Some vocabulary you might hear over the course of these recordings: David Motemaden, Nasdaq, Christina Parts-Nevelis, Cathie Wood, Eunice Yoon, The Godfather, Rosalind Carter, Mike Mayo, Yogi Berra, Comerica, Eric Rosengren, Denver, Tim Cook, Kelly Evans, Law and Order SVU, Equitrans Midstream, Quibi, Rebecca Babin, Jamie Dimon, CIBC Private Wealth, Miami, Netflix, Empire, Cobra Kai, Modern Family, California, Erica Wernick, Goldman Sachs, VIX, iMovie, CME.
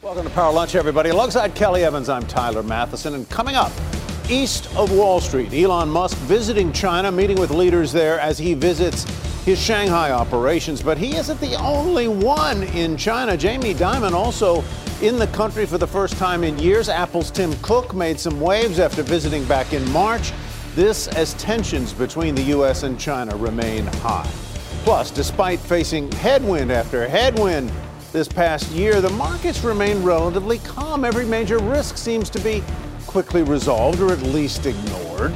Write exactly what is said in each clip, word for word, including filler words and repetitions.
Welcome to Power Lunch, everybody. Alongside Kelly Evans, I'm Tyler Matheson. And coming up, east of Wall Street, Elon Musk visiting China, meeting with leaders there as he visits his Shanghai operations. But he isn't the only one in China. Jamie Dimon also in the country for the first time in years. Apple's Tim Cook made some waves after visiting back in March. This as tensions between the U S and China remain high. Plus, despite facing headwind after headwind this past year, the markets remain relatively calm. Every major risk seems to be quickly resolved or at least ignored.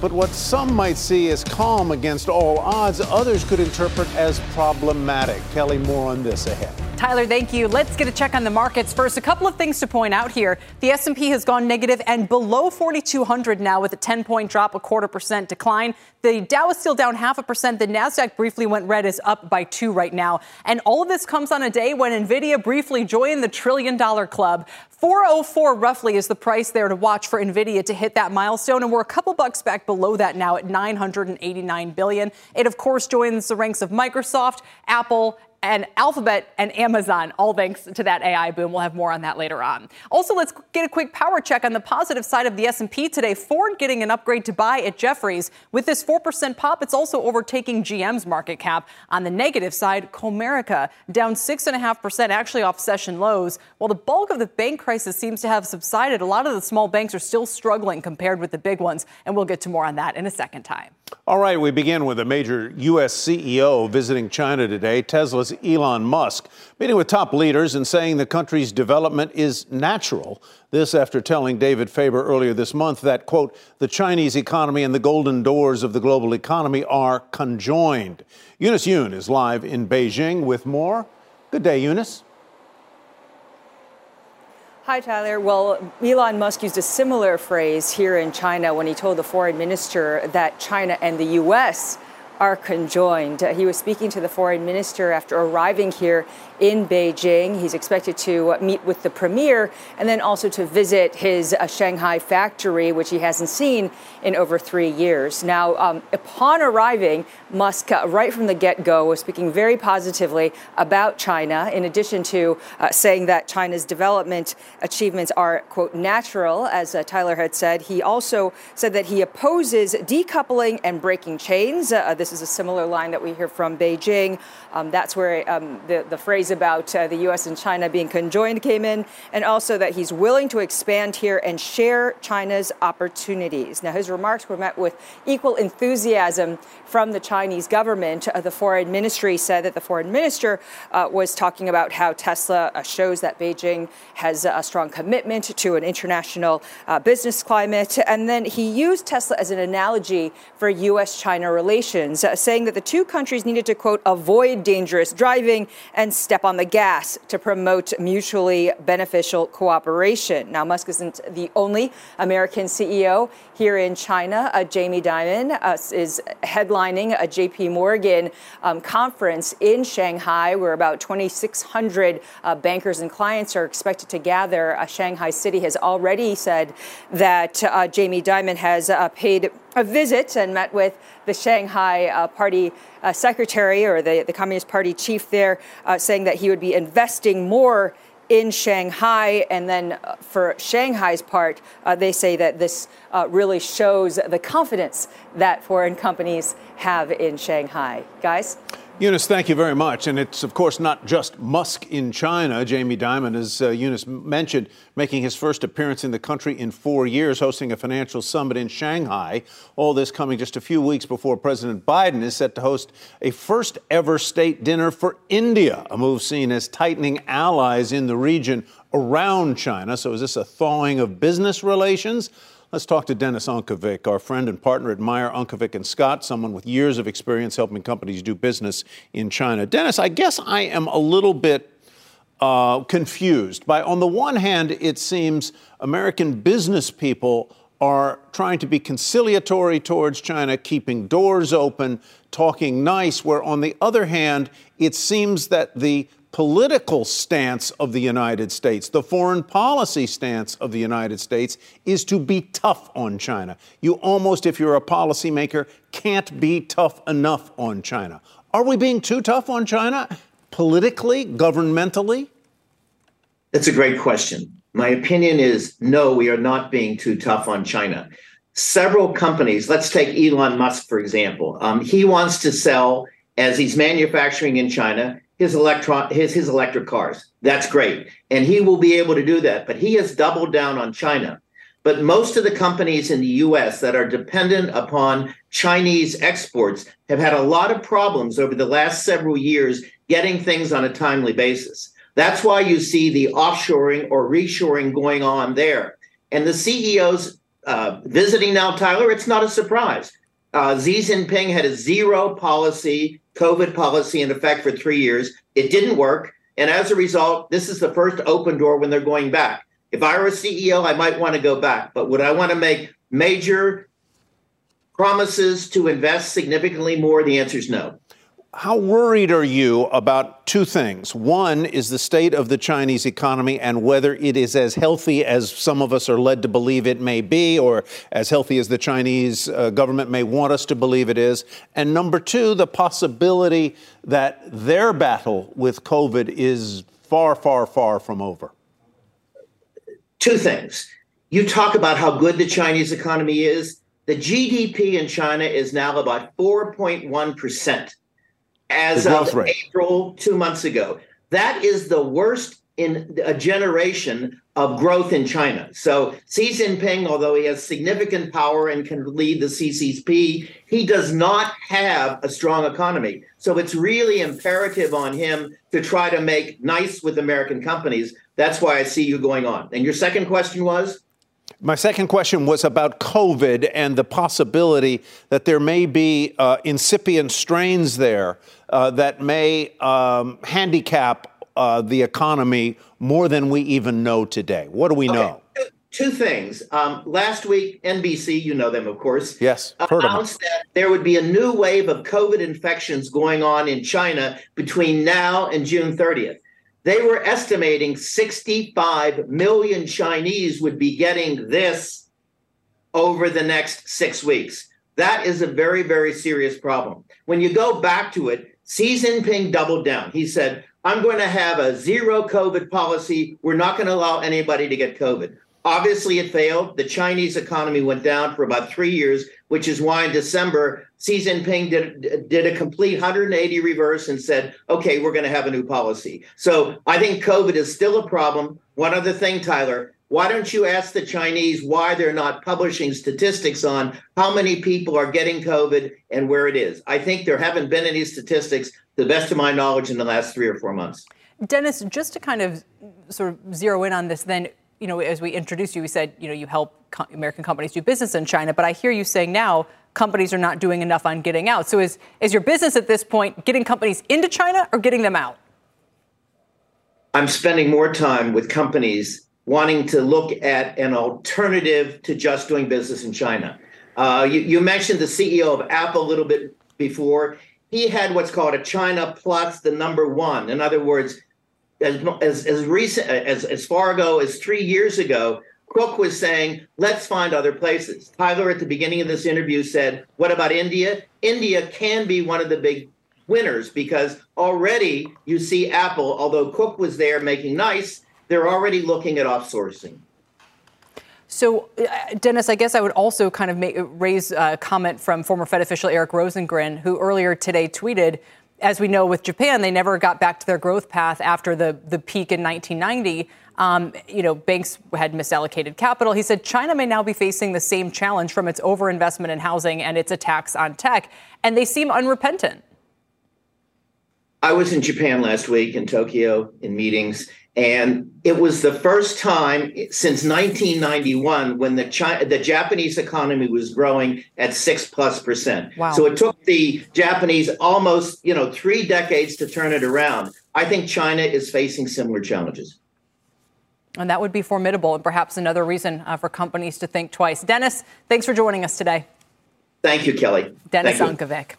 But what some might see as calm against all odds, others could interpret as problematic. Kelly, more on this ahead. Tyler, thank you. Let's get a check on the markets first. A couple of things to point out here. The S and P has gone negative and below forty-two hundred now with a ten-point drop, a quarter percent decline. The Dow is still down half a percent. The Nasdaq briefly went red, is up by two right now. And all of this comes on a day when Nvidia briefly joined the trillion-dollar club. four oh four roughly is the price there to watch for Nvidia to hit that milestone, and we're a couple bucks back below that now at nine hundred eighty-nine billion dollars. It, of course, joins the ranks of Microsoft, Apple, and Alphabet and Amazon, all thanks to that A I boom. We'll have more on that later on. Also, let's get a quick power check on the positive side of the S and P today. Ford getting an upgrade to buy at Jefferies. With this four percent pop, it's also overtaking G M's market cap. On the negative side, Comerica down six point five percent, actually off session lows. While the bulk of the bank crisis seems to have subsided, a lot of the small banks are still struggling compared with the big ones, and we'll get to more on that in a second time. All right, we begin with a major U S C E O visiting China today. Tesla's Elon Musk meeting with top leaders and saying the country's development is natural. This after telling David Faber earlier this month that, quote, the Chinese economy and the golden doors of the global economy are conjoined. Eunice Yoon is live in Beijing with more. Good day, Eunice. Hi, Tyler. Well, Elon Musk used a similar phrase here in China when he told the foreign minister that China and the U S are conjoined. He was speaking to the foreign minister after arriving here in Beijing. He's expected to meet with the premier and then also to visit his uh, Shanghai factory, which he hasn't seen in over three years. Now, um, upon arriving, Musk, uh, right from the get-go, was speaking very positively about China, in addition to uh, saying that China's development achievements are, quote, natural, as uh, Tyler had said. He also said that he opposes decoupling and breaking chains. Uh, this is a similar line that we hear from Beijing. Um, that's where um, the, the phrase about uh, the U S and China being conjoined came in, and also that he's willing to expand here and share China's opportunities. Now, his remarks were met with equal enthusiasm from the Chinese government. Uh, the foreign ministry said that the foreign minister uh, was talking about how Tesla uh, shows that Beijing has a strong commitment to an international uh, business climate. And then he used Tesla as an analogy for U S-China relations, uh, saying that the two countries needed to, quote, avoid dangerous driving and step on the gas to promote mutually beneficial cooperation. Now, Musk isn't the only American C E O here in China. Uh, Jamie Dimon uh, is headlining a J P Morgan um, conference in Shanghai, where about twenty-six hundred uh, bankers and clients are expected to gather. Uh, Shanghai City has already said that uh, Jamie Dimon has uh, paid a visit and met with the Shanghai uh, Party uh, Secretary, or the, the Communist Party chief there, uh, saying that he would be investing more in Shanghai. And then for Shanghai's part, uh, they say that this uh, really shows the confidence that foreign companies have in Shanghai. Guys? Eunice, thank you very much. And it's, of course, not just Musk in China. Jamie Dimon, as uh, Eunice mentioned, making his first appearance in the country in four years, hosting a financial summit in Shanghai. All this coming just a few weeks before President Biden is set to host a first ever state dinner for India, a move seen as tightening allies in the region around China. So is this a thawing of business relations? Let's talk to Dennis Unkovic, our friend and partner at Meyer, Unkovic and Scott, someone with years of experience helping companies do business in China. Dennis, I guess I am a little bit uh, confused by, on the one hand, it seems American business people are trying to be conciliatory towards China, keeping doors open, talking nice, where on the other hand, it seems that the political stance of the United States, the foreign policy stance of the United States, is to be tough on China. You almost, if you're a policymaker, can't be tough enough on China. Are we being too tough on China politically, governmentally? That's a great question. My opinion is no, we are not being too tough on China. Several companies, let's take Elon Musk, for example. Um, he wants to sell, as he's manufacturing in China, his, electron, his, his electric cars. That's great. And he will be able to do that. But he has doubled down on China. But most of the companies in the U S that are dependent upon Chinese exports have had a lot of problems over the last several years getting things on a timely basis. That's why you see the offshoring or reshoring going on there. And the C E Os uh, visiting now, Tyler, it's not a surprise. Uh, Xi Jinping had a zero policy, COVID policy in effect for three years. It didn't work. And as a result, this is the first open door when they're going back. If I were a C E O, I might want to go back. But would I want to make major promises to invest significantly more? The answer is no. How worried are you about two things? One is the state of the Chinese economy and whether it is as healthy as some of us are led to believe it may be, or as healthy as the Chinese uh, government may want us to believe it is. And number two, the possibility that their battle with COVID is far, far, far from over. Two things. You talk about how good the Chinese economy is. The G D P in China is now about four point one percent. As of April, two months ago. That is the worst in a generation of growth in China. So Xi Jinping, although he has significant power and can lead the C C P, he does not have a strong economy. So it's really imperative on him to try to make nice with American companies. That's why I see you going on. And your second question was? My second question was about COVID and the possibility that there may be uh, incipient strains there uh, that may um, handicap uh, the economy more than we even know today. What do we okay. know? Two things. Um, last week, N B C, you know them, of course, yes, heard announced that there would be a new wave of COVID infections going on in China between now and June thirtieth. They were estimating sixty-five million Chinese would be getting this over the next six weeks. That is a very, very serious problem. When you go back to it, Xi Jinping doubled down. He said, I'm going to have a zero COVID policy. We're not going to allow anybody to get COVID. Obviously, it failed. The Chinese economy went down for about three years, which is why in December, Xi Jinping did, did a complete one hundred eighty reverse and said, okay, we're going to have a new policy. So I think COVID is still a problem. One other thing, Tyler, why don't you ask the Chinese why they're not publishing statistics on how many people are getting COVID and where it is? I think there haven't been any statistics, to the best of my knowledge, in the last three or four months. Dennis, just to kind of sort of zero in on this then, you know, as we introduced you, we said, you know, you help co- American companies do business in China. But I hear you saying now companies are not doing enough on getting out. So is is your business at this point getting companies into China or getting them out? I'm spending more time with companies wanting to look at an alternative to just doing business in China. Uh, you, you mentioned the C E O of Apple a little bit before. He had what's called a China plus the number one. In other words, As, as as recent as as far ago as three years ago, Cook was saying, let's find other places. Tyler, at the beginning of this interview, said, what about India? India can be one of the big winners because already you see Apple, although Cook was there making nice, they're already looking at outsourcing. So, Dennis, I guess I would also kind of make, raise a comment from former Fed official Eric Rosengren, who earlier today tweeted, as we know with Japan, they never got back to their growth path after the, the peak in nineteen ninety. Um, you know, banks had misallocated capital. He said China may now be facing the same challenge from its overinvestment in housing and its attacks on tech, and they seem unrepentant. I was in Japan last week, in Tokyo, in meetings, and it was the first time since nineteen ninety-one when the China, the Japanese economy was growing at six plus percent. Wow. So it took the Japanese almost, you know, three decades to turn it around. I think China is facing similar challenges. And that would be formidable, and perhaps another reason uh, for companies to think twice. Dennis, thanks for joining us today. Thank you, Kelly. Dennis Unkovic.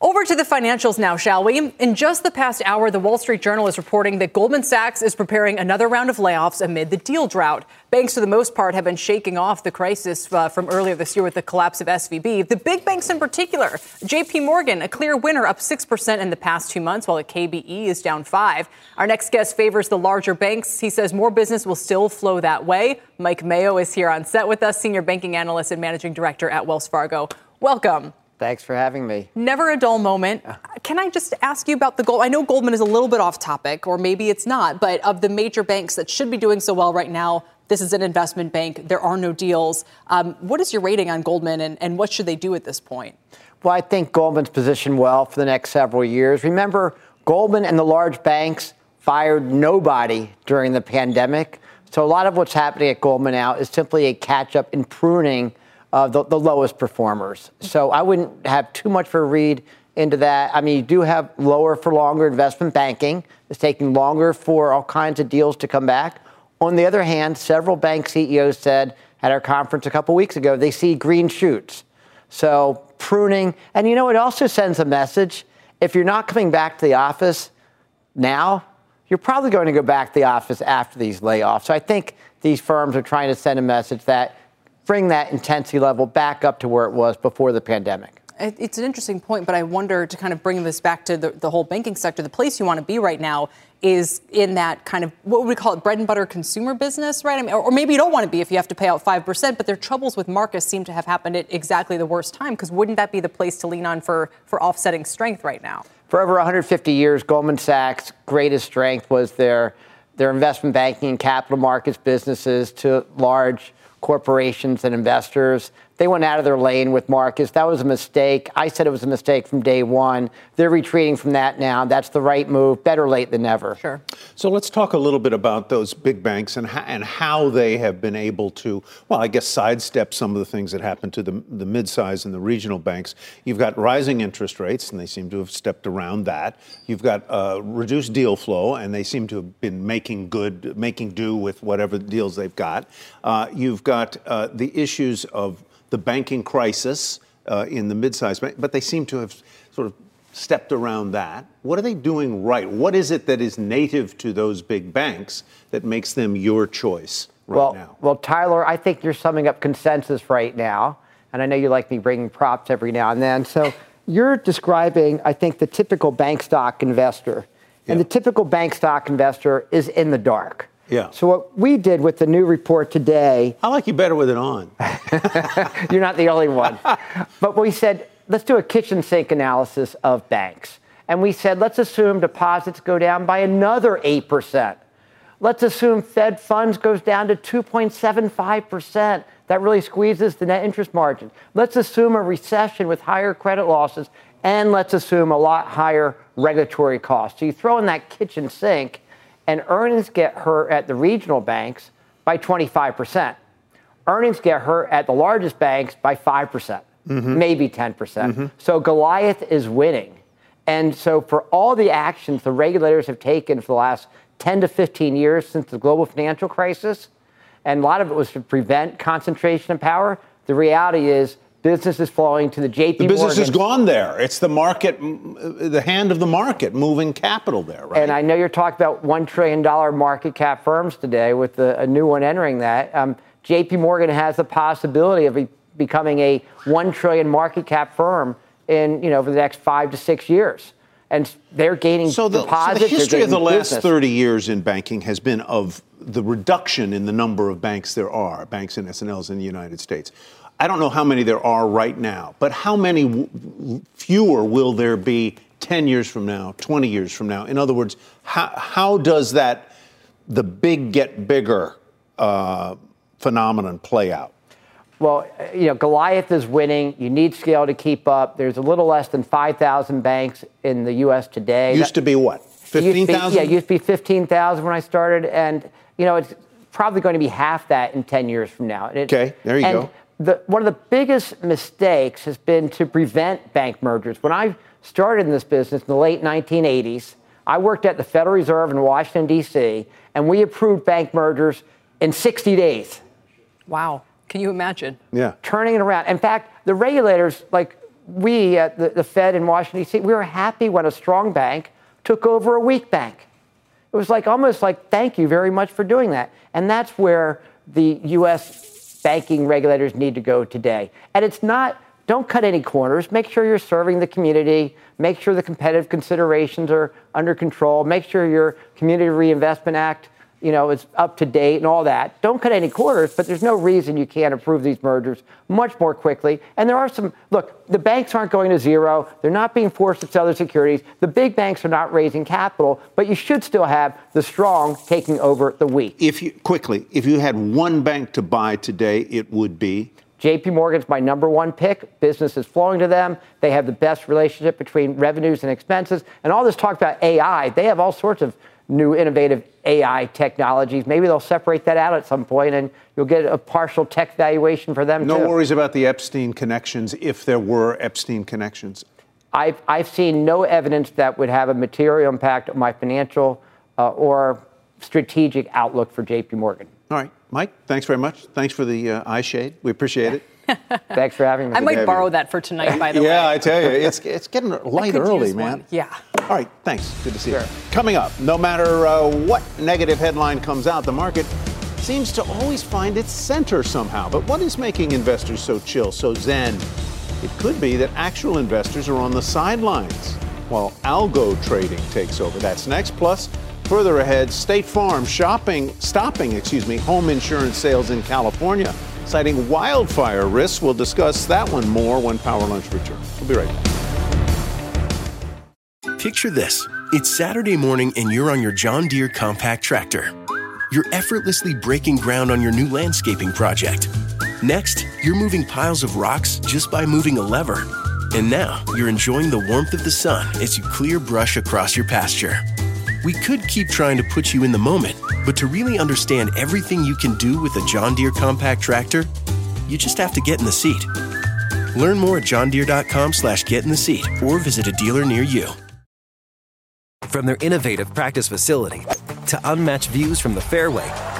Over to the financials now, shall we? In just the past hour, The Wall Street Journal is reporting that Goldman Sachs is preparing another round of layoffs amid the deal drought. Banks, for the most part, have been shaking off the crisis uh, from earlier this year with the collapse of S V B. The big banks in particular, J P Morgan, a clear winner, up six percent in the past two months, while the K B E is down five. Our next guest favors the larger banks. He says more business will still flow that way. Mike Mayo is here on set with us, senior banking analyst and managing director at Wells Fargo. Welcome. Thanks for having me. Never a dull moment. Can I just ask you about the gold? I know Goldman is a little bit off topic, or maybe it's not, but of the major banks that should be doing so well right now, this is an investment bank. There are no deals. Um, what is your rating on Goldman, and, and what should they do at this point? Well, I think Goldman's positioned well for the next several years. Remember, Goldman and the large banks fired nobody during the pandemic. So a lot of what's happening at Goldman now is simply a catch-up in pruning Uh, the, the lowest performers. So I wouldn't have too much of a read into that. I mean, you do have lower for longer investment banking. It's taking longer for all kinds of deals to come back. On the other hand, several bank C E Os said at our conference a couple weeks ago, they see green shoots. So pruning. And, you know, it also sends a message. If you're not coming back to the office now, you're probably going to go back to the office after these layoffs. So I think these firms are trying to send a message that bring that intensity level back up to where it was before the pandemic. It's an interesting point, but I wonder, to kind of bring this back to the, the whole banking sector, the place you want to be right now is in that kind of, what would we call it, bread and butter consumer business, right? I mean, or, or maybe you don't want to be if you have to pay out five percent, but their troubles with Marcus seem to have happened at exactly the worst time, because wouldn't that be the place to lean on for, for offsetting strength right now? For over one hundred fifty years, Goldman Sachs' greatest strength was their, their investment banking and capital markets businesses to large corporations and investors. They went out of their lane with Marcus. That was a mistake. I said it was a mistake from day one. They're retreating from that now. That's the right move. Better late than never. Sure. So let's talk a little bit about those big banks and how, and how they have been able to, well, I guess, sidestep some of the things that happened to the, the mid-size and the regional banks. You've got rising interest rates, and they seem to have stepped around that. You've got uh, reduced deal flow, and they seem to have been making good, making do with whatever deals they've got. Uh, you've got uh, the issues of the banking crisis uh, in the mid-sized bank, but they seem to have sort of stepped around that. What are they doing right? What is it that is native to those big banks that makes them your choice right well, now? Well, Tyler, I think you're summing up consensus right now, and I know you like me bringing props every now and then. So you're describing, I think, the typical bank stock investor, and yeah. the typical bank stock investor is in the dark. Yeah. So what we did with the new report today... I like you better with it on. You're not the only one. But we said, let's do a kitchen sink analysis of banks. And we said, let's assume deposits go down by another eight percent. Let's assume Fed funds goes down to two point seven five percent. That really squeezes the net interest margin. Let's assume a recession with higher credit losses. And let's assume a lot higher regulatory costs. So you throw in that kitchen sink, and earnings get hurt at the regional banks by twenty-five percent. Earnings get hurt at the largest banks by five percent, mm-hmm. maybe ten percent. Mm-hmm. So Goliath is winning. And so for all the actions the regulators have taken for the last ten to fifteen years since the global financial crisis, and a lot of it was to prevent concentration of power, the reality is business is flowing to the J P Morgan. The business has gone there. It's the market, the hand of the market moving capital there, right? And I know you're talking about one trillion dollars market cap firms today with a, a new one entering that. Um, J P Morgan has the possibility of be, becoming a one trillion dollars market cap firm in, you know, over the next five to six years. And they're gaining so the, deposits. So the history of the last business. thirty years in banking has been of the reduction in the number of banks there are, banks and S and Ls in the United States. I don't know how many there are right now, but how many w- fewer will there be ten years from now, twenty years from now? In other words, how, how does that the big get bigger uh, phenomenon play out? Well, you know, Goliath is winning. You need scale to keep up. There's a little less than five thousand banks in the U S today. Used that, to be what? fifteen thousand? Yeah, it used to be fifteen thousand when I started. And, you know, it's probably going to be half that in ten years from now. It, okay, there you and go. The, one of the biggest mistakes has been to prevent bank mergers. When I started in this business in the late nineteen eighties, I worked at the Federal Reserve in Washington, D C, and we approved bank mergers in sixty days. Wow. Can you imagine? Yeah. Turning it around. In fact, the regulators, like we at the, the Fed in Washington, D C, we were happy when a strong bank took over a weak bank. It was like almost like, thank you very much for doing that. And that's where the U S banking regulators need to go today. And it's not, don't cut any corners. Make sure you're serving the community. Make sure the competitive considerations are under control. Make sure your Community Reinvestment Act, you know, it's up to date and all that. Don't cut any corners, but there's no reason you can't approve these mergers much more quickly. And there are some, look, the banks aren't going to zero. They're not being forced to sell their securities. The big banks are not raising capital, but you should still have the strong taking over the weak. If you, quickly, if you had one bank to buy today, it would be? J P Morgan's my number one pick. Business is flowing to them. They have the best relationship between revenues and expenses. And all this talk about A I, they have all sorts of new innovative A I technologies. Maybe they'll separate that out at some point and you'll get a partial tech valuation for them. No too. worries about the Epstein connections, if there were Epstein connections. I've, I've seen no evidence that would have a material impact on my financial uh, or strategic outlook for J P Morgan. All right, Mike, thanks very much. Thanks for the uh, eye shade. We appreciate it. Thanks for having me. I might borrow you. that for tonight, by the yeah, way. Yeah, I tell you, it's it's getting light early, man. One. Yeah. All right, thanks. Good to see sure. you. Coming up, no matter uh, what negative headline comes out, the market seems to always find its center somehow. But what is making investors so chill, so zen? It could be that actual investors are on the sidelines while algo trading takes over. That's next. Plus, further ahead, State Farm shopping, stopping, excuse me, home insurance sales in California, citing wildfire risks. We'll discuss that one more when Power Lunch returns. We'll be right back. Picture this. It's Saturday morning and you're on your John Deere compact tractor. You're effortlessly breaking ground on your new landscaping project. Next, you're moving piles of rocks just by moving a lever. And now you're enjoying the warmth of the sun as you clear brush across your pasture. We could keep trying to put you in the moment, but to really understand everything you can do with a John Deere compact tractor, you just have to get in the seat. Learn more at johndeere.com slash get in the seat or visit a dealer near you. From their innovative practice facility to unmatched views from the fairway,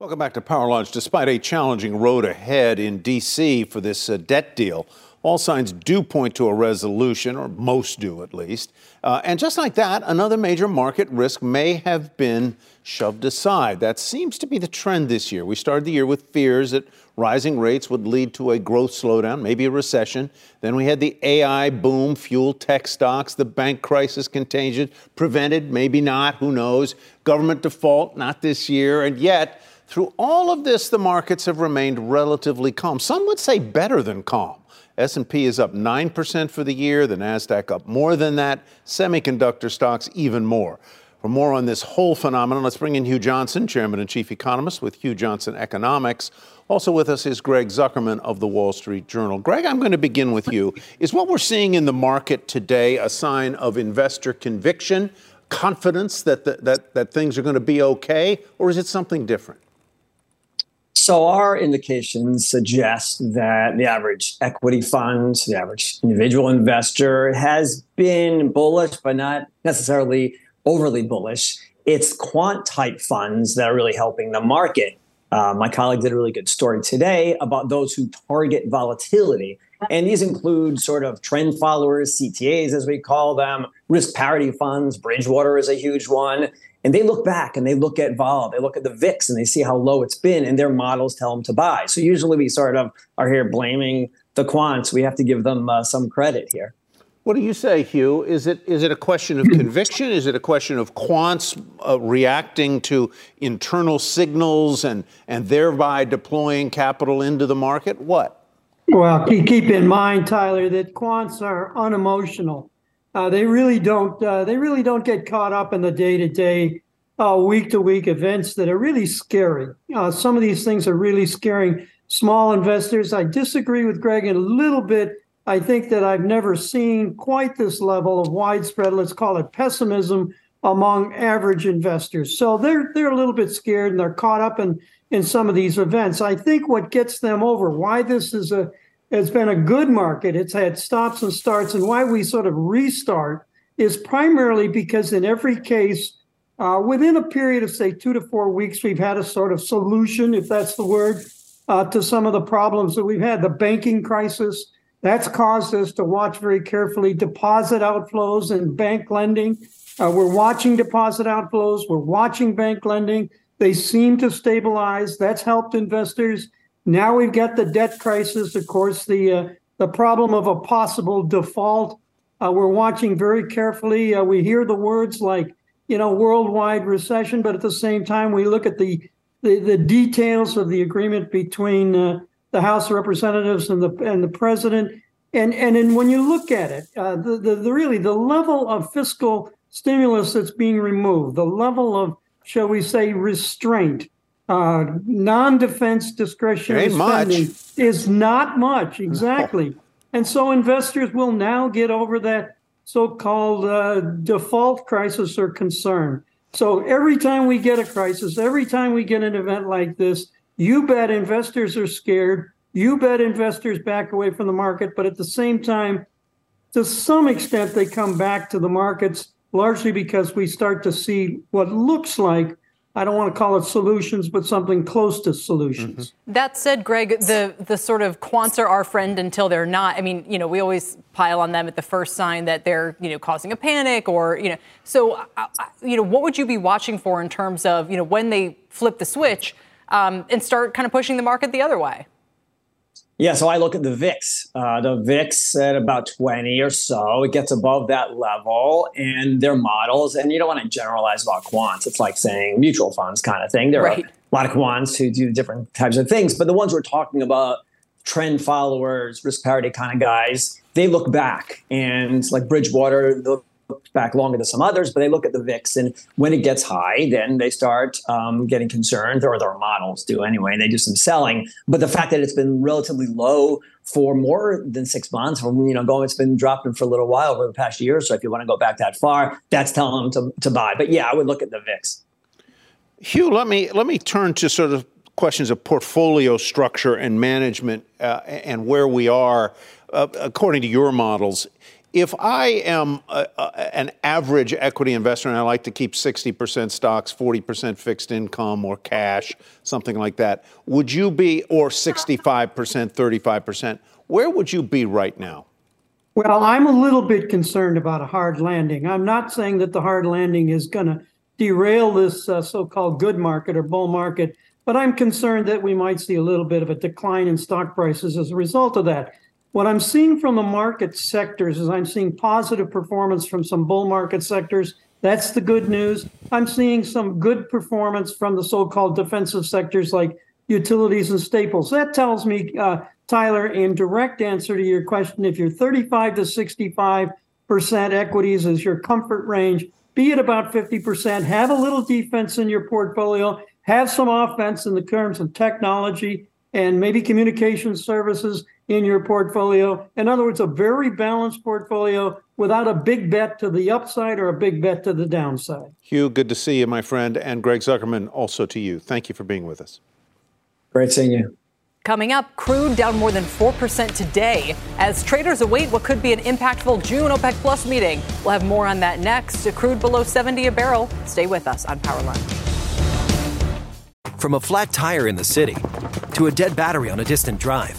Welcome back to Power Lunch. Despite a challenging road ahead in D C for this uh, debt deal, all signs do point to a resolution, or most do at least. Uh, and just like that, another major market risk may have been shoved aside. That seems to be the trend this year. We started the year with fears that rising rates would lead to a growth slowdown, maybe a recession. Then we had the A I boom, fuel tech stocks, the bank crisis contagion, prevented, maybe not, who knows, government default, not this year, and yet through all of this, the markets have remained relatively calm. Some would say better than calm. S and P is up nine percent for the year, the NASDAQ up more than that, semiconductor stocks even more. For more on this whole phenomenon, let's bring in Hugh Johnson, Chairman and Chief Economist with Hugh Johnson Economics. Also with us is Greg Zuckerman of The Wall Street Journal. Greg, I'm going to begin with you. Is what we're seeing in the market today a sign of investor conviction, confidence that, the, that, that things are going to be okay, or is it something different? So our indications suggest that the average equity fund, the average individual investor has been bullish, but not necessarily overly bullish. It's quant type funds that are really helping the market. Uh, my colleague did a really good story today about those who target volatility. And these include sort of trend followers, C T As, as we call them, risk parity funds. Bridgewater is a huge one. And they look back and they look at vol, they look at the V I X, and they see how low it's been, and their models tell them to buy. So usually we sort of are here blaming the quants. We have to give them uh, some credit here. What do you say, Hugh? Is it is it a question of conviction? Is it a question of quants uh, reacting to internal signals and, and thereby deploying capital into the market? What? Well, keep in mind, Tyler, that quants are unemotional. Uh, they really don't uh, they really don't get caught up in the day-to-day, uh, week-to-week events that are really scary. Uh, some of these things are really scaring small investors. I disagree with Greg a little bit. I think that I've never seen quite this level of widespread, let's call it pessimism, among average investors. So they're they're a little bit scared and they're caught up in, in some of these events. I think what gets them over, why this is a, it's been a good market, it's had stops and starts, and why we sort of restart is primarily because in every case, uh, within a period of, say, two to four weeks, we've had a sort of solution, if that's the word, uh, to some of the problems that we've had. The banking crisis, that's caused us to watch very carefully deposit outflows and bank lending. Uh, we're watching deposit outflows. We're watching bank lending. They seem to stabilize. That's helped investors. Now we've got the debt crisis, of course, the uh, the problem of a possible default. Uh, we're watching very carefully. Uh, we hear the words like, you know, worldwide recession, but at the same time, we look at the the, the details of the agreement between uh, the House of Representatives and the and the president, and and then when you look at it, uh, the, the the really the level of fiscal stimulus that's being removed, the level of, shall we say, restraint, uh, non-defense discretionary spending is not much, exactly. No. And so investors will now get over that so-called uh, default crisis or concern. So every time we get a crisis, every time we get an event like this, you bet investors are scared. You bet investors back away from the market. But at the same time, to some extent, they come back to the markets, largely because we start to see what looks like, I don't want to call it solutions, but something close to solutions. Mm-hmm. That said, Greg, the, the sort of quants are our friend until they're not. I mean, you know, we always pile on them at the first sign that they're, you know, causing a panic or, you know. So, you know, what would you be watching for in terms of, you know, when they flip the switch? Um, and start kind of pushing the market the other way? Yeah, so I look at the V I X. Uh, the V I X at about twenty or so. It gets above that level and their models. And you don't want to generalize about quants. It's like saying mutual funds kind of thing. There right. are a lot of quants who do different types of things. But the ones we're talking about, trend followers, risk parity kind of guys, they look back. And like Bridgewater, they'll back longer than some others, but they look at the V I X, and when it gets high, then they start um, getting concerned, or their models do anyway, and they do some selling. But the fact that it's been relatively low for more than six months, or, you know, going, it's been dropping for a little while over the past year, so if you want to go back that far, that's telling them to, to buy. But yeah, I would look at the V I X. Hugh, let me let me turn to sort of questions of portfolio structure and management uh, and where we are uh, according to your models. If I am a, a, an average equity investor and I like to keep sixty percent stocks, forty percent fixed income or cash, something like that, would you be, or sixty-five percent, thirty-five percent, where would you be right now? Well, I'm a little bit concerned about a hard landing. I'm not saying that the hard landing is going to derail this uh, so-called good market or bull market, but I'm concerned that we might see a little bit of a decline in stock prices as a result of that. What I'm seeing from the market sectors is I'm seeing positive performance from some bull market sectors. That's the good news. I'm seeing some good performance from the so-called defensive sectors like utilities and staples. That tells me, uh, Tyler, in direct answer to your question, if you're thirty-five to sixty-five percent equities is your comfort range, be at about fifty percent, have a little defense in your portfolio, have some offense in the terms of technology and maybe communication services in your portfolio. In other words, a very balanced portfolio without a big bet to the upside or a big bet to the downside. Hugh, good to see you, my friend. And Greg Zuckerman, also to you. Thank you for being with us. Great seeing you. Coming up, crude down more than four percent today as traders await what could be an impactful June OPEC Plus meeting. We'll have more on that next. A crude below seventy a barrel. Stay with us on Power Lunch. From a flat tire in the city to a dead battery on a distant drive,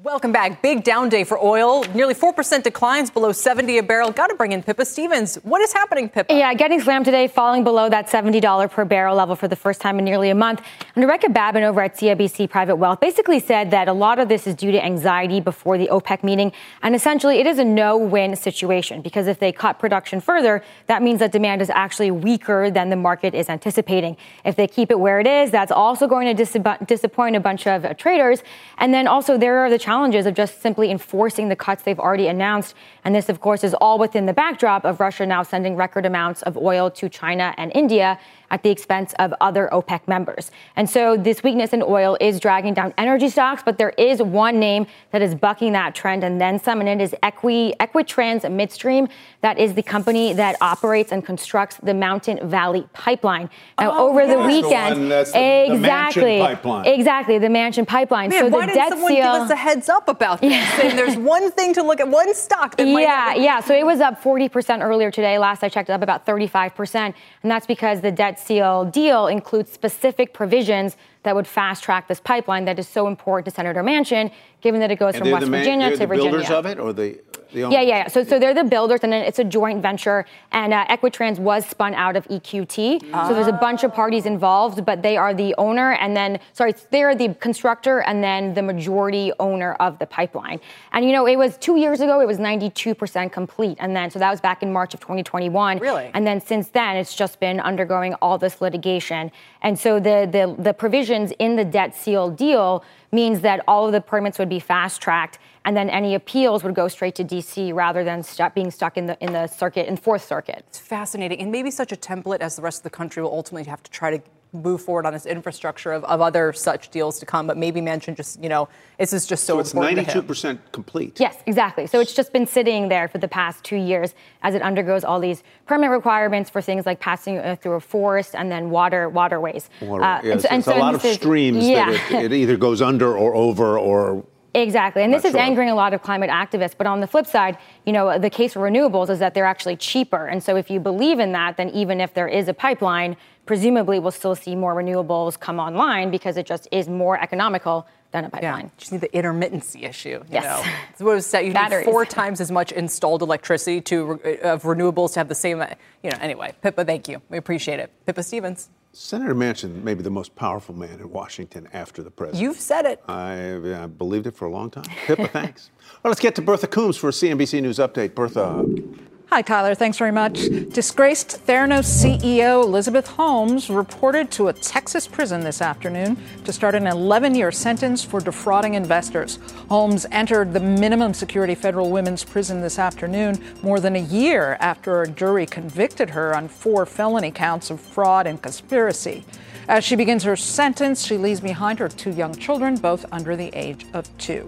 Welcome back. Big down day for oil. Nearly four percent declines below seventy a barrel. Got to bring in Pippa Stevens. What is happening, Pippa? Yeah, getting slammed today, falling below that seventy dollars per barrel level for the first time in nearly a month. And Rebecca Babin over at C I B C Private Wealth basically said that a lot of this is due to anxiety before the OPEC meeting. And essentially, it is a no-win situation because if they cut production further, that means that demand is actually weaker than the market is anticipating. If they keep it where it is, that's also going to dis- disappoint a bunch of uh, traders. And then also, there are the challenges of just simply enforcing the cuts they've already announced. And this, of course, is all within the backdrop of Russia now sending record amounts of oil to China and India at the expense of other OPEC members. And so this weakness in oil is dragging down energy stocks, but there is one name that is bucking that trend and then some, and it is Equi, Equitrans Midstream. That is the company that operates and constructs the Mountain Valley Pipeline. Now, oh, over yeah. the weekend, that's the one, that's the, exactly, the pipeline. exactly, the Mansion Pipeline. Man, so why the didn't debt someone seal, give us a heads up about this? Yeah. And there's one thing to look at, one stock that yeah, might have been- yeah. So it was up forty percent earlier today. Last I checked, up about thirty-five percent, and that's because the debt seal deal includes specific provisions that would fast-track this pipeline that is so important to Senator Manchin, given that it goes and from West man- Virginia to Virginia. They're the builders of it, or the, the owners? Yeah, yeah, yeah. So, so they're the builders, and it's a joint venture, and uh, Equitrans was spun out of E Q T, uh-huh. so there's a bunch of parties involved, but they are the owner, and then, sorry, they're the constructor, and then the majority owner of the pipeline. And, you know, it was two years ago, it was ninety-two percent complete, and then, so that was back in March of twenty twenty-one. Really? And then since then, it's just been undergoing all this litigation, and so the the, the provision in the debt seal deal means that all of the permits would be fast-tracked, and then any appeals would go straight to D C rather than st- being stuck in the in the circuit, in Fourth Circuit. It's fascinating, and maybe such a template as the rest of the country will ultimately have to try to move forward on this infrastructure of, of other such deals to come, but maybe Manchin just, you know, this is just so, so it's ninety-two percent complete. Yes, exactly. So it's just been sitting there for the past two years as it undergoes all these permit requirements for things like passing through a forest and then water waterways. Water, uh, yes, and so, and so, a lot of is, streams yeah. that it, it either goes under or over or... Exactly. And this Not is sure. angering a lot of climate activists. But on the flip side, you know, the case for renewables is that they're actually cheaper. And so if you believe in that, then even if there is a pipeline, presumably we'll still see more renewables come online because it just is more economical than a pipeline. Yeah, just need the intermittency issue. You yes. know. That's what it was said. You Batteries. need four times as much installed electricity to of renewables to have the same, you know, anyway. Pippa, thank you. We appreciate it. Pippa Stevens. Senator Manchin may be the most powerful man in Washington after the president. You've said it. I, I believed it for a long time. Pippa, thanks. Well, let's get to Bertha Coombs for a C N B C News update. Bertha. Hi, Tyler. Thanks very much. Disgraced Theranos C E O Elizabeth Holmes reported to a Texas prison this afternoon to start an eleven-year sentence for defrauding investors. Holmes entered the minimum security federal women's prison this afternoon, more than a year after a jury convicted her on four felony counts of fraud and conspiracy. As she begins her sentence, she leaves behind her two young children, both under the age of two.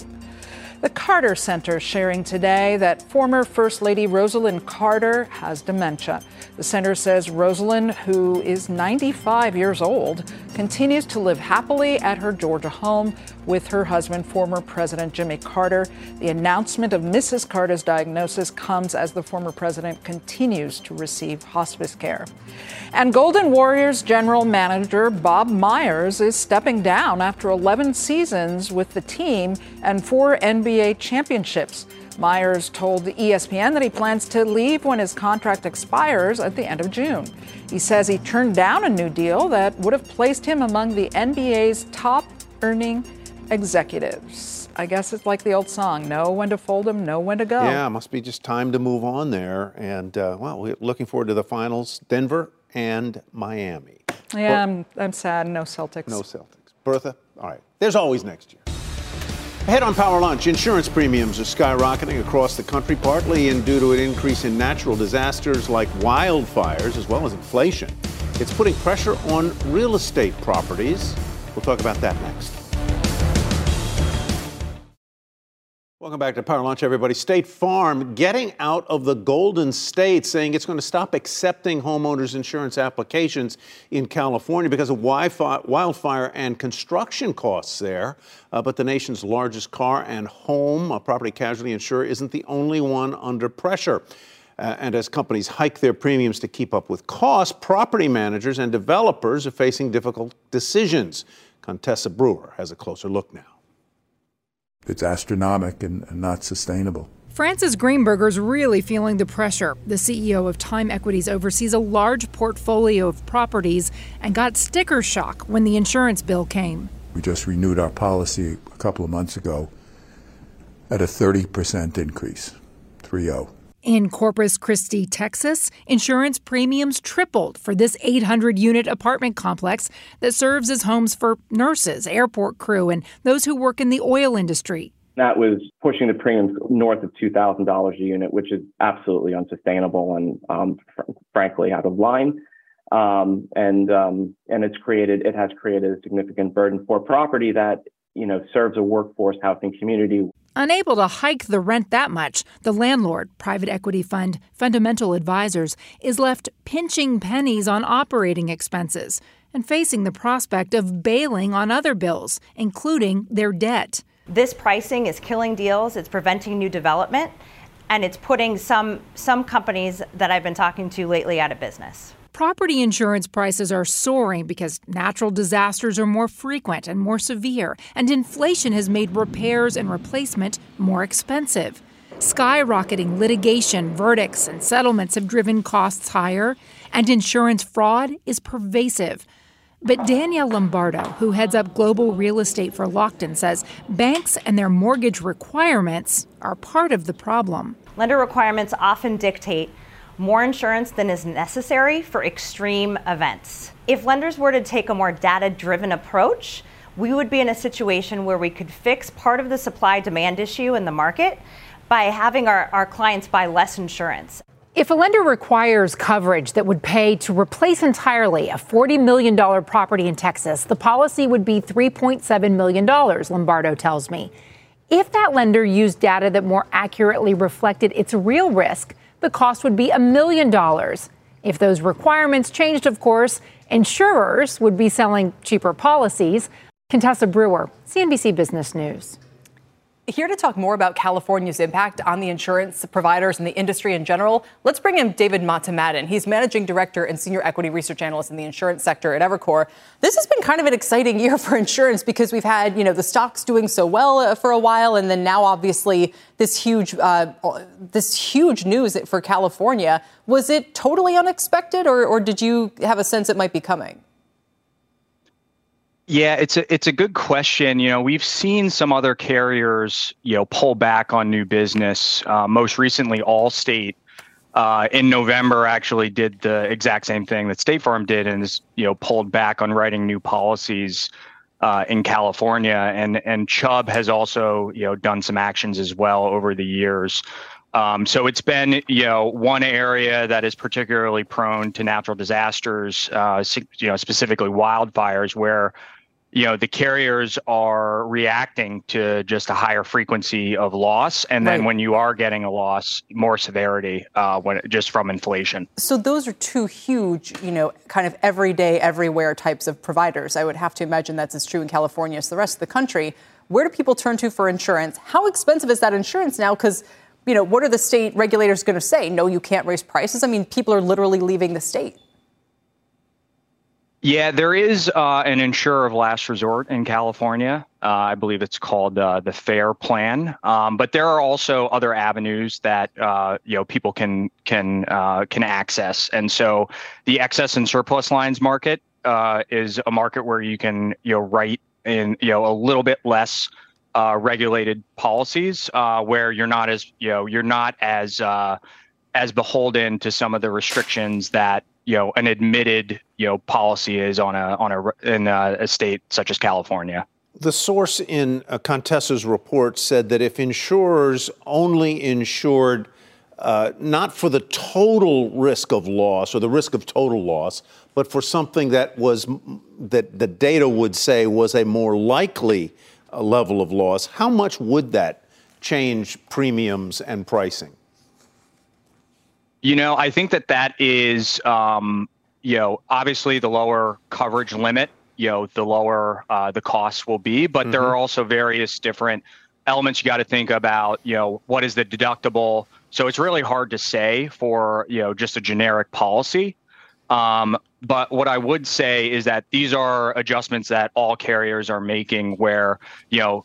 The Carter Center is sharing today that former First Lady Rosalind Carter has dementia. The center says Rosalind, who is ninety-five years old, continues to live happily at her Georgia home with her husband, former President Jimmy Carter. The announcement of Missus Carter's diagnosis comes as the former president continues to receive hospice care. And Golden Warriors general manager Bob Myers is stepping down after eleven seasons with the team and four N B A championships. Myers told E S P N that he plans to leave when his contract expires at the end of June. He says he turned down a new deal that would have placed him among the N B A's top earning executives. I guess it's like the old song, know when to fold them, know when to go. Yeah, it must be just time to move on there. And, uh, well, we're looking forward to the finals, Denver and Miami. Yeah, Ber- I'm, I'm sad. No Celtics. No Celtics. Bertha, all right. There's always next year. Ahead on Power Lunch, insurance premiums are skyrocketing across the country, partly in due to an increase in natural disasters like wildfires, as well as inflation. It's putting pressure on real estate properties. We'll talk about that next. Welcome back to Power Lunch, everybody. State Farm getting out of the Golden State, saying it's going to stop accepting homeowners insurance applications in California because of wildfire and construction costs there. Uh, but the nation's largest car and home, a property casualty insurer, isn't the only one under pressure. Uh, and as companies hike their premiums to keep up with costs, property managers and developers are facing difficult decisions. Contessa Brewer has a closer look now. It's astronomical and, and not sustainable. Francis Greenberger's really feeling the pressure. The C E O of Time Equities oversees a large portfolio of properties and got sticker shock when the insurance bill came. We just renewed our policy a couple of months ago at a thirty percent increase, three oh. In Corpus Christi, Texas, insurance premiums tripled for this eight hundred unit apartment complex that serves as homes for nurses, airport crew, and those who work in the oil industry. That was pushing the premiums north of two thousand dollars a unit, which is absolutely unsustainable and, um, fr- frankly, out of line. Um, and um, and it's created it has created a significant burden for property that, you know, serves a workforce housing community. Unable to hike the rent that much, the landlord, private equity fund, Fundamental Advisors, is left pinching pennies on operating expenses and facing the prospect of bailing on other bills, including their debt. This pricing is killing deals, it's preventing new development, and it's putting some, some companies that I've been talking to lately out of business. Property insurance prices are soaring because natural disasters are more frequent and more severe, and inflation has made repairs and replacement more expensive. Skyrocketing litigation, verdicts, and settlements have driven costs higher, and insurance fraud is pervasive. But Danielle Lombardo, who heads up global real estate for Lockton, says banks and their mortgage requirements are part of the problem. Lender requirements often dictate more insurance than is necessary for extreme events. If lenders were to take a more data-driven approach, we would be in a situation where we could fix part of the supply-demand issue in the market by having our, our clients buy less insurance. If a lender requires coverage that would pay to replace entirely a forty million dollars property in Texas, the policy would be three point seven million dollars, Lombardo tells me. If that lender used data that more accurately reflected its real risk, the cost would be a million dollars. If those requirements changed, of course, insurers would be selling cheaper policies. Contessa Brewer, C N B C Business News. Here to talk more about California's impact on the insurance providers and the industry in general, let's bring in David Matemadan. He's managing director and senior equity research analyst in the insurance sector at Evercore. This has been kind of an exciting year for insurance because we've had, you know, the stocks doing so well for a while, and then now obviously this huge, uh, this huge news for California. Was it totally unexpected, or, or did you have a sense it might be coming? Yeah, it's a it's a good question. You know, we've seen some other carriers, you know, pull back on new business. Uh, most recently, Allstate uh, in November actually did the exact same thing that State Farm did, and is, you know, pulled back on writing new policies uh, in California. And and Chubb has also, you know, done some actions as well over the years. Um, so it's been, you know, one area that is particularly prone to natural disasters, uh, you know, specifically wildfires, where, you know, the carriers are reacting to just a higher frequency of loss. And then right. when you are getting a loss, more severity uh, when just from inflation. So those are two huge, you know, kind of everyday, everywhere types of providers. I would have to imagine that's as true in California as the rest of the country. Where do people turn to for insurance? How expensive is that insurance now? Because, you know, what are the state regulators going to say? No, you can't raise prices. I mean, people are literally leaving the state. Yeah, there is uh, an insurer of last resort in California. Uh, I believe it's called uh, the FAIR Plan. Um, but there are also other avenues that uh, you know people can can uh, can access. And so the excess and surplus lines market uh, is a market where you can you know write in you know a little bit less uh, regulated policies, uh, where you're not as, you know, you're not as uh, as beholden to some of the restrictions that, you know, an admitted, you know, policy is on a on a in a, a state such as California. The source in uh, Contessa's report said that if insurers only insured uh, not for the total risk of loss or the risk of total loss, but for something that was that the data would say was a more likely a level of loss, how much would that change premiums and pricing? You know, I think that that is, um, you know, obviously the lower coverage limit, you know, the lower uh, the costs will be. But mm-hmm. there are also various different elements you got to think about, you know, what is the deductible? So it's really hard to say for, you know, just a generic policy. Um, but what I would say is that these are adjustments that all carriers are making where, you know,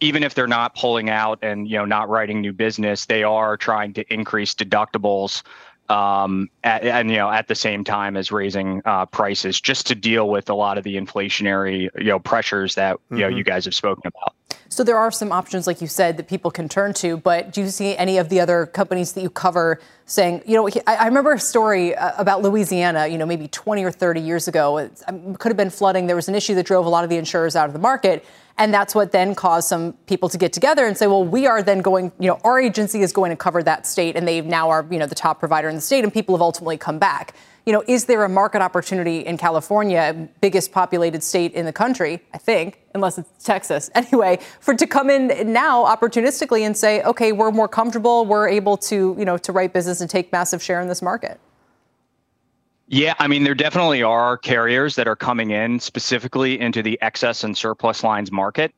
even if they're not pulling out and, you know, not writing new business, they are trying to increase deductibles um, at, and, you know, at the same time as raising uh, prices just to deal with a lot of the inflationary, you know, pressures that, you know, mm-hmm. you guys have spoken about. So there are some options, like you said, that people can turn to. But do you see any of the other companies that you cover saying, you know, I remember a story about Louisiana, you know, maybe twenty or thirty years ago. It could have been flooding. There was an issue that drove a lot of the insurers out of the market. And that's what then caused some people to get together and say, well, we are then going, you know, our agency is going to cover that state. And they now are, you know, the top provider in the state. And people have ultimately come back. You know, is there a market opportunity in California, biggest populated state in the country, I think, unless it's Texas anyway, for to come in now opportunistically and say, OK, we're more comfortable. We're able to, you know, to write business and take massive share in this market? Yeah, I mean, there definitely are carriers that are coming in specifically into the excess and surplus lines market.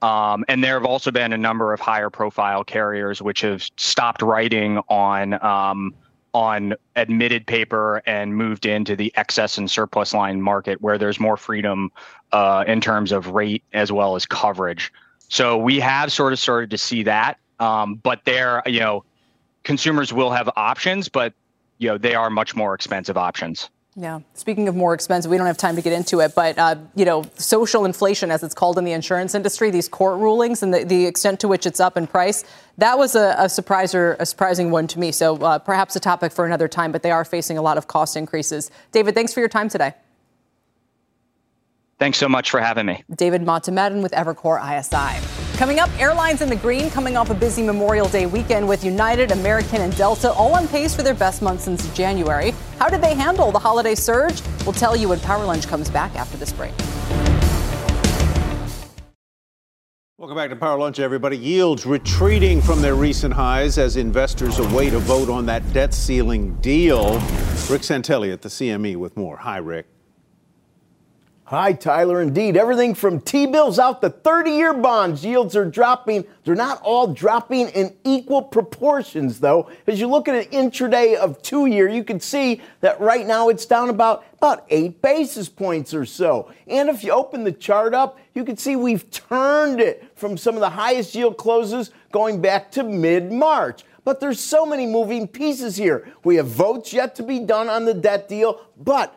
Um, and there have also been a number of higher profile carriers which have stopped writing on um on admitted paper and moved into the excess and surplus line market where there's more freedom uh, in terms of rate as well as coverage. So we have sort of started to see that. Um, but there, you know, consumers will have options, but, you know, they are much more expensive options. Yeah. Speaking of more expensive, we don't have time to get into it, but, uh, you know, social inflation, as it's called in the insurance industry, these court rulings and the, the extent to which it's up in price, that was a, a surpriser, a surprising one to me. So uh, perhaps a topic for another time, but they are facing a lot of cost increases. David, thanks for your time today. Thanks so much for having me. David Motemaden with Evercore I S I. Coming up, airlines in the green coming off a busy Memorial Day weekend with United, American and Delta all on pace for their best month since January. How did they handle the holiday surge? We'll tell you when Power Lunch comes back after this break. Welcome back to Power Lunch, everybody. Yields retreating from their recent highs as investors await a vote on that debt ceiling deal. Rick Santelli at the C M E with more. Hi, Rick. Hi, Tyler. Indeed, everything from T-bills out to thirty-year bonds, yields are dropping. They're not all dropping in equal proportions, though. As you look at an intraday of two-year, you can see that right now it's down about, about eight basis points or so. And if you open the chart up, you can see we've turned it from some of the highest yield closes going back to mid-March. But there's so many moving pieces here. We have votes yet to be done on the debt deal, but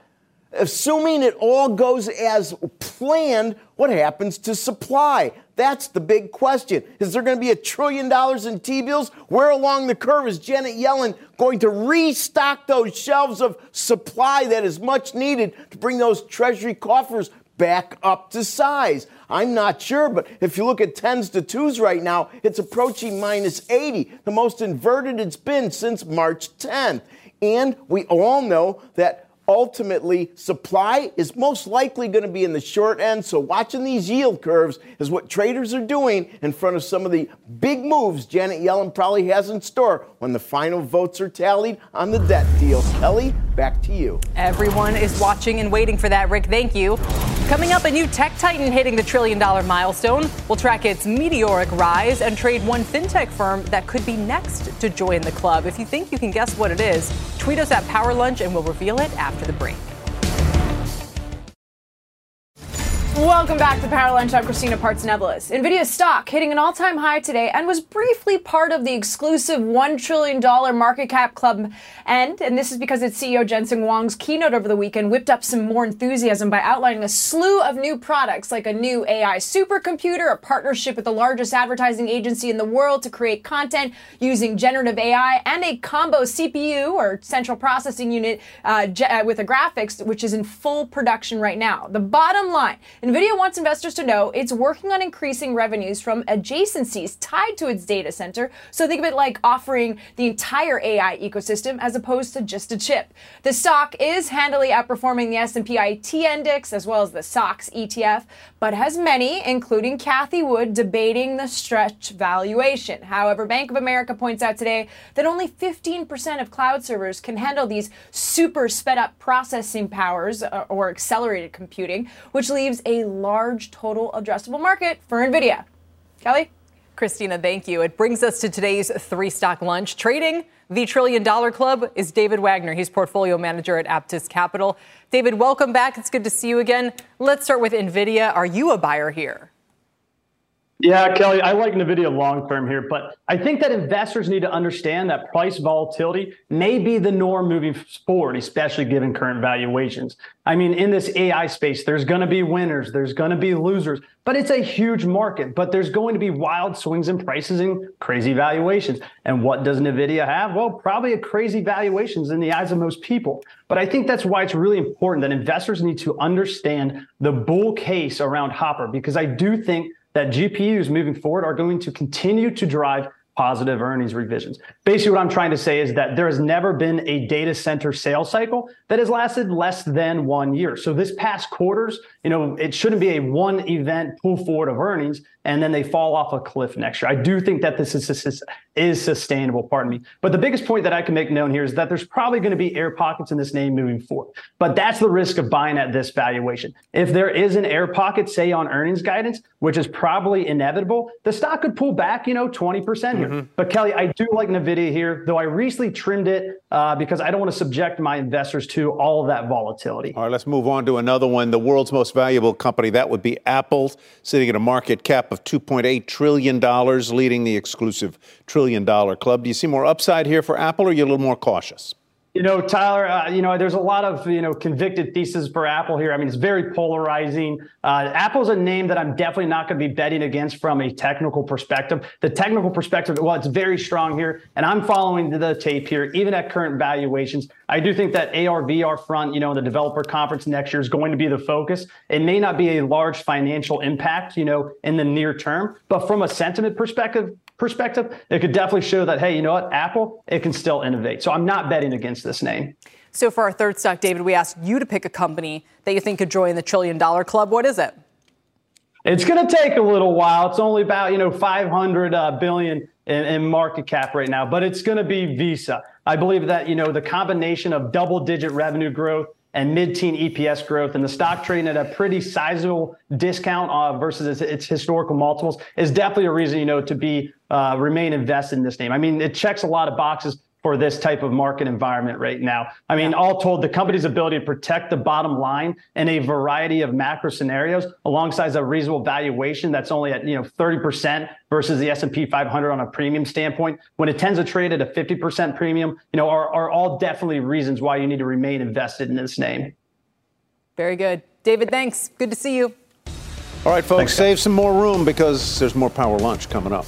assuming it all goes as planned, what happens to supply? That's the big question. Is there going to be a trillion dollars in T-bills? Where along the curve is Janet Yellen going to restock those shelves of supply that is much needed to bring those Treasury coffers back up to size? I'm not sure, but if you look at tens to twos right now, it's approaching minus eighty, the most inverted it's been since March tenth. And we all know that ultimately, supply is most likely going to be in the short end. So watching these yield curves is what traders are doing in front of some of the big moves Janet Yellen probably has in store when the final votes are tallied on the debt deal. Kelly, back to you. Everyone is watching and waiting for that, Rick. Thank you. Coming up, a new tech titan hitting the trillion-dollar milestone. We'll track its meteoric rise and trade one fintech firm that could be next to join the club. If you think you can guess what it is, tweet us at Power Lunch and we'll reveal it after the break. Welcome back to Power Lunch. I'm Christina Parts-Nevelis. Nvidia's stock hitting an all-time high today and was briefly part of the exclusive one trillion dollars market cap club end. And this is because its C E O Jensen Huang's keynote over the weekend whipped up some more enthusiasm by outlining a slew of new products like a new A I supercomputer, a partnership with the largest advertising agency in the world to create content using generative A I, and a combo C P U, or central processing unit, uh, with a graphics, which is in full production right now. The bottom line Nvidia wants investors to know it's working on increasing revenues from adjacencies tied to its data center. So think of it like offering the entire A I ecosystem as opposed to just a chip. The stock is handily outperforming the S and P I T index as well as the S O X E T F, but has many, including Cathie Wood, debating the stretch valuation. However, Bank of America points out today that only fifteen percent of cloud servers can handle these super sped up processing powers or accelerated computing, which leaves a large total addressable market for Nvidia. Kelly? Christina, thank you. It brings us to today's three-stock lunch. Trading the trillion-dollar club is David Wagner. He's portfolio manager at Aptus Capital. David, welcome back. It's good to see you again. Let's start with Nvidia. Are you a buyer here? Yeah, Kelly, I like Nvidia long-term here, but I think that investors need to understand that price volatility may be the norm moving forward, especially given current valuations. I mean, in this A I space, there's going to be winners, there's going to be losers, but it's a huge market, but there's going to be wild swings in prices and crazy valuations. And what does Nvidia have? Well, probably a crazy valuations in the eyes of most people. But I think that's why it's really important that investors need to understand the bull case around Hopper, because I do think that G P Us moving forward are going to continue to drive positive earnings revisions. Basically, what I'm trying to say is that there has never been a data center sales cycle that has lasted less than one year. So this past quarters, you know, it shouldn't be a one event pull forward of earnings and then they fall off a cliff next year. I do think that this is, is, is sustainable, pardon me. But the biggest point that I can make known here is that there's probably going to be air pockets in this name moving forward. But that's the risk of buying at this valuation. If there is an air pocket, say on earnings guidance, which is probably inevitable, the stock could pull back, you know, twenty percent here. Mm-hmm. But Kelly, I do like Nvidia here, though I recently trimmed it uh, because I don't want to subject my investors to all of that volatility. All right, let's move on to another one. The world's most valuable company, that would be Apple, sitting at a market cap of two point eight trillion dollars, leading the exclusive trillion-dollar club. Do you see more upside here for Apple, or are you a little more cautious? You know, Tyler, uh, you know, there's a lot of, you know, convicted thesis for Apple here. I mean, it's very polarizing. Uh, Apple's a name that I'm definitely not going to be betting against from a technical perspective. The technical perspective, well, it's very strong here, and I'm following the tape here, even at current valuations. I do think that A R V R front, you know, the developer conference next year is going to be the focus. It may not be a large financial impact, you know, in the near term, but from a sentiment perspective, perspective, it could definitely show that, hey, you know what, Apple, it can still innovate. So I'm not betting against this name. So for our third stock, David, we asked you to pick a company that you think could join the trillion dollar club. What is it? It's going to take a little while. It's only about, you know, five hundred uh, billion in, in market cap right now, but it's going to be Visa. I believe that, you know, the combination of double digit revenue growth and mid-teen E P S growth, and the stock trading at a pretty sizable discount uh, versus its, its historical multiples is definitely a reason, you know, to be uh, remain invested in this name. I mean, it checks a lot of boxes for this type of market environment right now. I mean, all told, the company's ability to protect the bottom line in a variety of macro scenarios alongside a reasonable valuation that's only at, you know, thirty percent versus the S and P five hundred on a premium standpoint, when it tends to trade at a fifty percent premium, you know, are, are all definitely reasons why you need to remain invested in this name. Very good. David, thanks. Good to see you. All right, folks, thanks, save some more room because there's more Power Lunch coming up.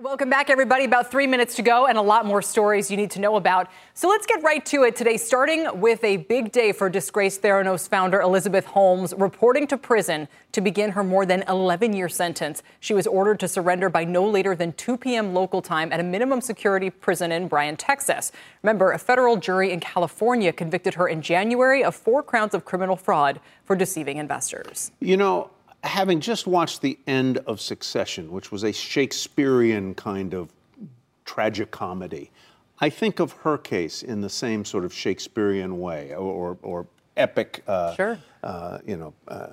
Welcome back, everybody. About three minutes to go and a lot more stories you need to know about. So let's get right to it today, starting with a big day for disgraced Theranos founder Elizabeth Holmes, reporting to prison to begin her more than eleven-year sentence. She was ordered to surrender by no later than two p.m. local time at a minimum security prison in Bryan, Texas. Remember, a federal jury in California convicted her in January of four counts of criminal fraud for deceiving investors. You know, having just watched the end of Succession, which was a Shakespearean kind of tragicomedy, I think of her case in the same sort of Shakespearean way, or, or, or epic, uh, sure. uh, you know, uh,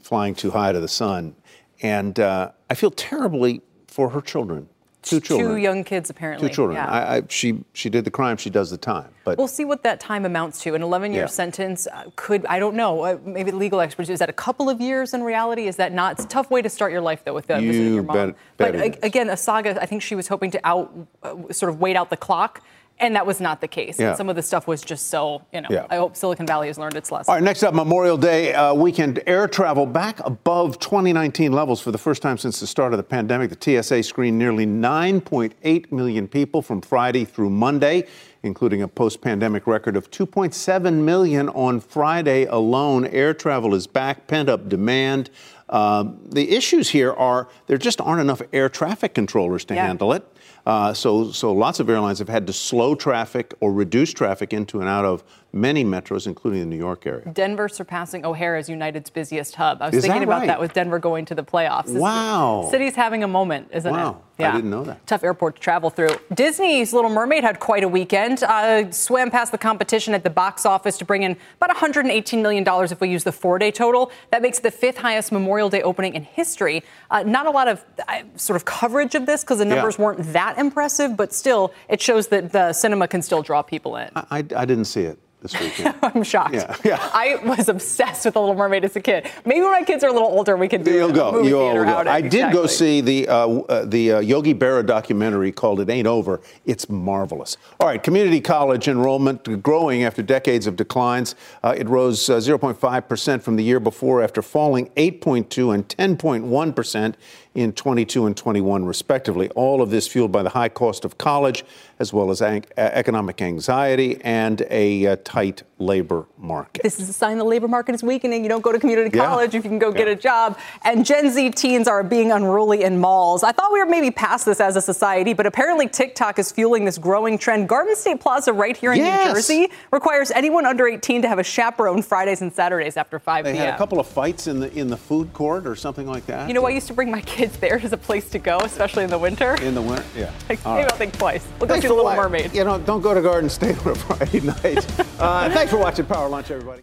flying too high to the sun. And uh, I feel terribly for her children. Two children. Two young kids, apparently. Two children. Yeah. I, I, she she did the crime. She does the time. But we'll see what that time amounts to. An eleven-year yeah. sentence could, I don't know, uh, maybe legal experts, is that a couple of years in reality? Is that not? It's a tough way to start your life, though, with uh, visiting your mom. Bet, bet but a, again, a saga, I think she was hoping to out, uh, sort of wait out the clock. And that was not the case. Yeah. And some of the stuff was just so, you know, yeah. I hope Silicon Valley has learned its lesson. All right, next up, Memorial Day uh, weekend air travel back above twenty nineteen levels for the first time since the start of the pandemic. The T S A screened nearly nine point eight million people from Friday through Monday, including a post-pandemic record of two point seven million on Friday alone. Air travel is back, pent-up demand. Um, the issues here are there just aren't enough air traffic controllers to yeah. handle it. Uh, so, so lots of airlines have had to slow traffic or reduce traffic into and out of many metros, including the New York area. Denver surpassing O'Hare as United's busiest hub. I was is thinking that right? about that with Denver going to the playoffs. This wow. is, city's having a moment, isn't wow. it? Yeah. I didn't know that. Tough airport to travel through. Disney's Little Mermaid had quite a weekend. Uh, swam past the competition at the box office to bring in about one hundred eighteen million dollars if we use the four-day total. That makes it the fifth highest Memorial Day opening in history. Uh, not a lot of uh, sort of coverage of this because the numbers yeah. weren't that impressive, but still it shows that the cinema can still draw people in. I, I, I didn't see it. This weekend. I'm shocked. Yeah, yeah. I was obsessed with The Little Mermaid as a kid. Maybe when my kids are a little older, we can do You'll go. Movie You'll go. I did exactly. go see the uh, uh, the uh, Yogi Berra documentary called "It Ain't Over." It's marvelous. All right, community college enrollment growing after decades of declines. Uh, it rose uh, zero point five percent from the year before, after falling eight point two and ten point one percent in twenty-two and twenty-one, respectively. All of this fueled by the high cost of college, as well as ang- economic anxiety and a uh, tight labor market. This is a sign the labor market is weakening. You don't go to community yeah. college if you can go yeah. get a job. And Gen Z teens are being unruly in malls. I thought we were maybe past this as a society, but apparently TikTok is fueling this growing trend. Garden State Plaza right here in yes. New Jersey requires anyone under eighteen to have a chaperone Fridays and Saturdays after five p.m. They had a couple of fights in the in the food court or something like that. You know, I used to bring my kids there as a place to go, especially in the winter. In the winter, yeah. Like, maybe right. I'll think twice. We'll thanks go see The Little watching. Mermaid. You know, don't go to Garden State on a Friday night. Uh, thanks for watching Power Lunch, everybody.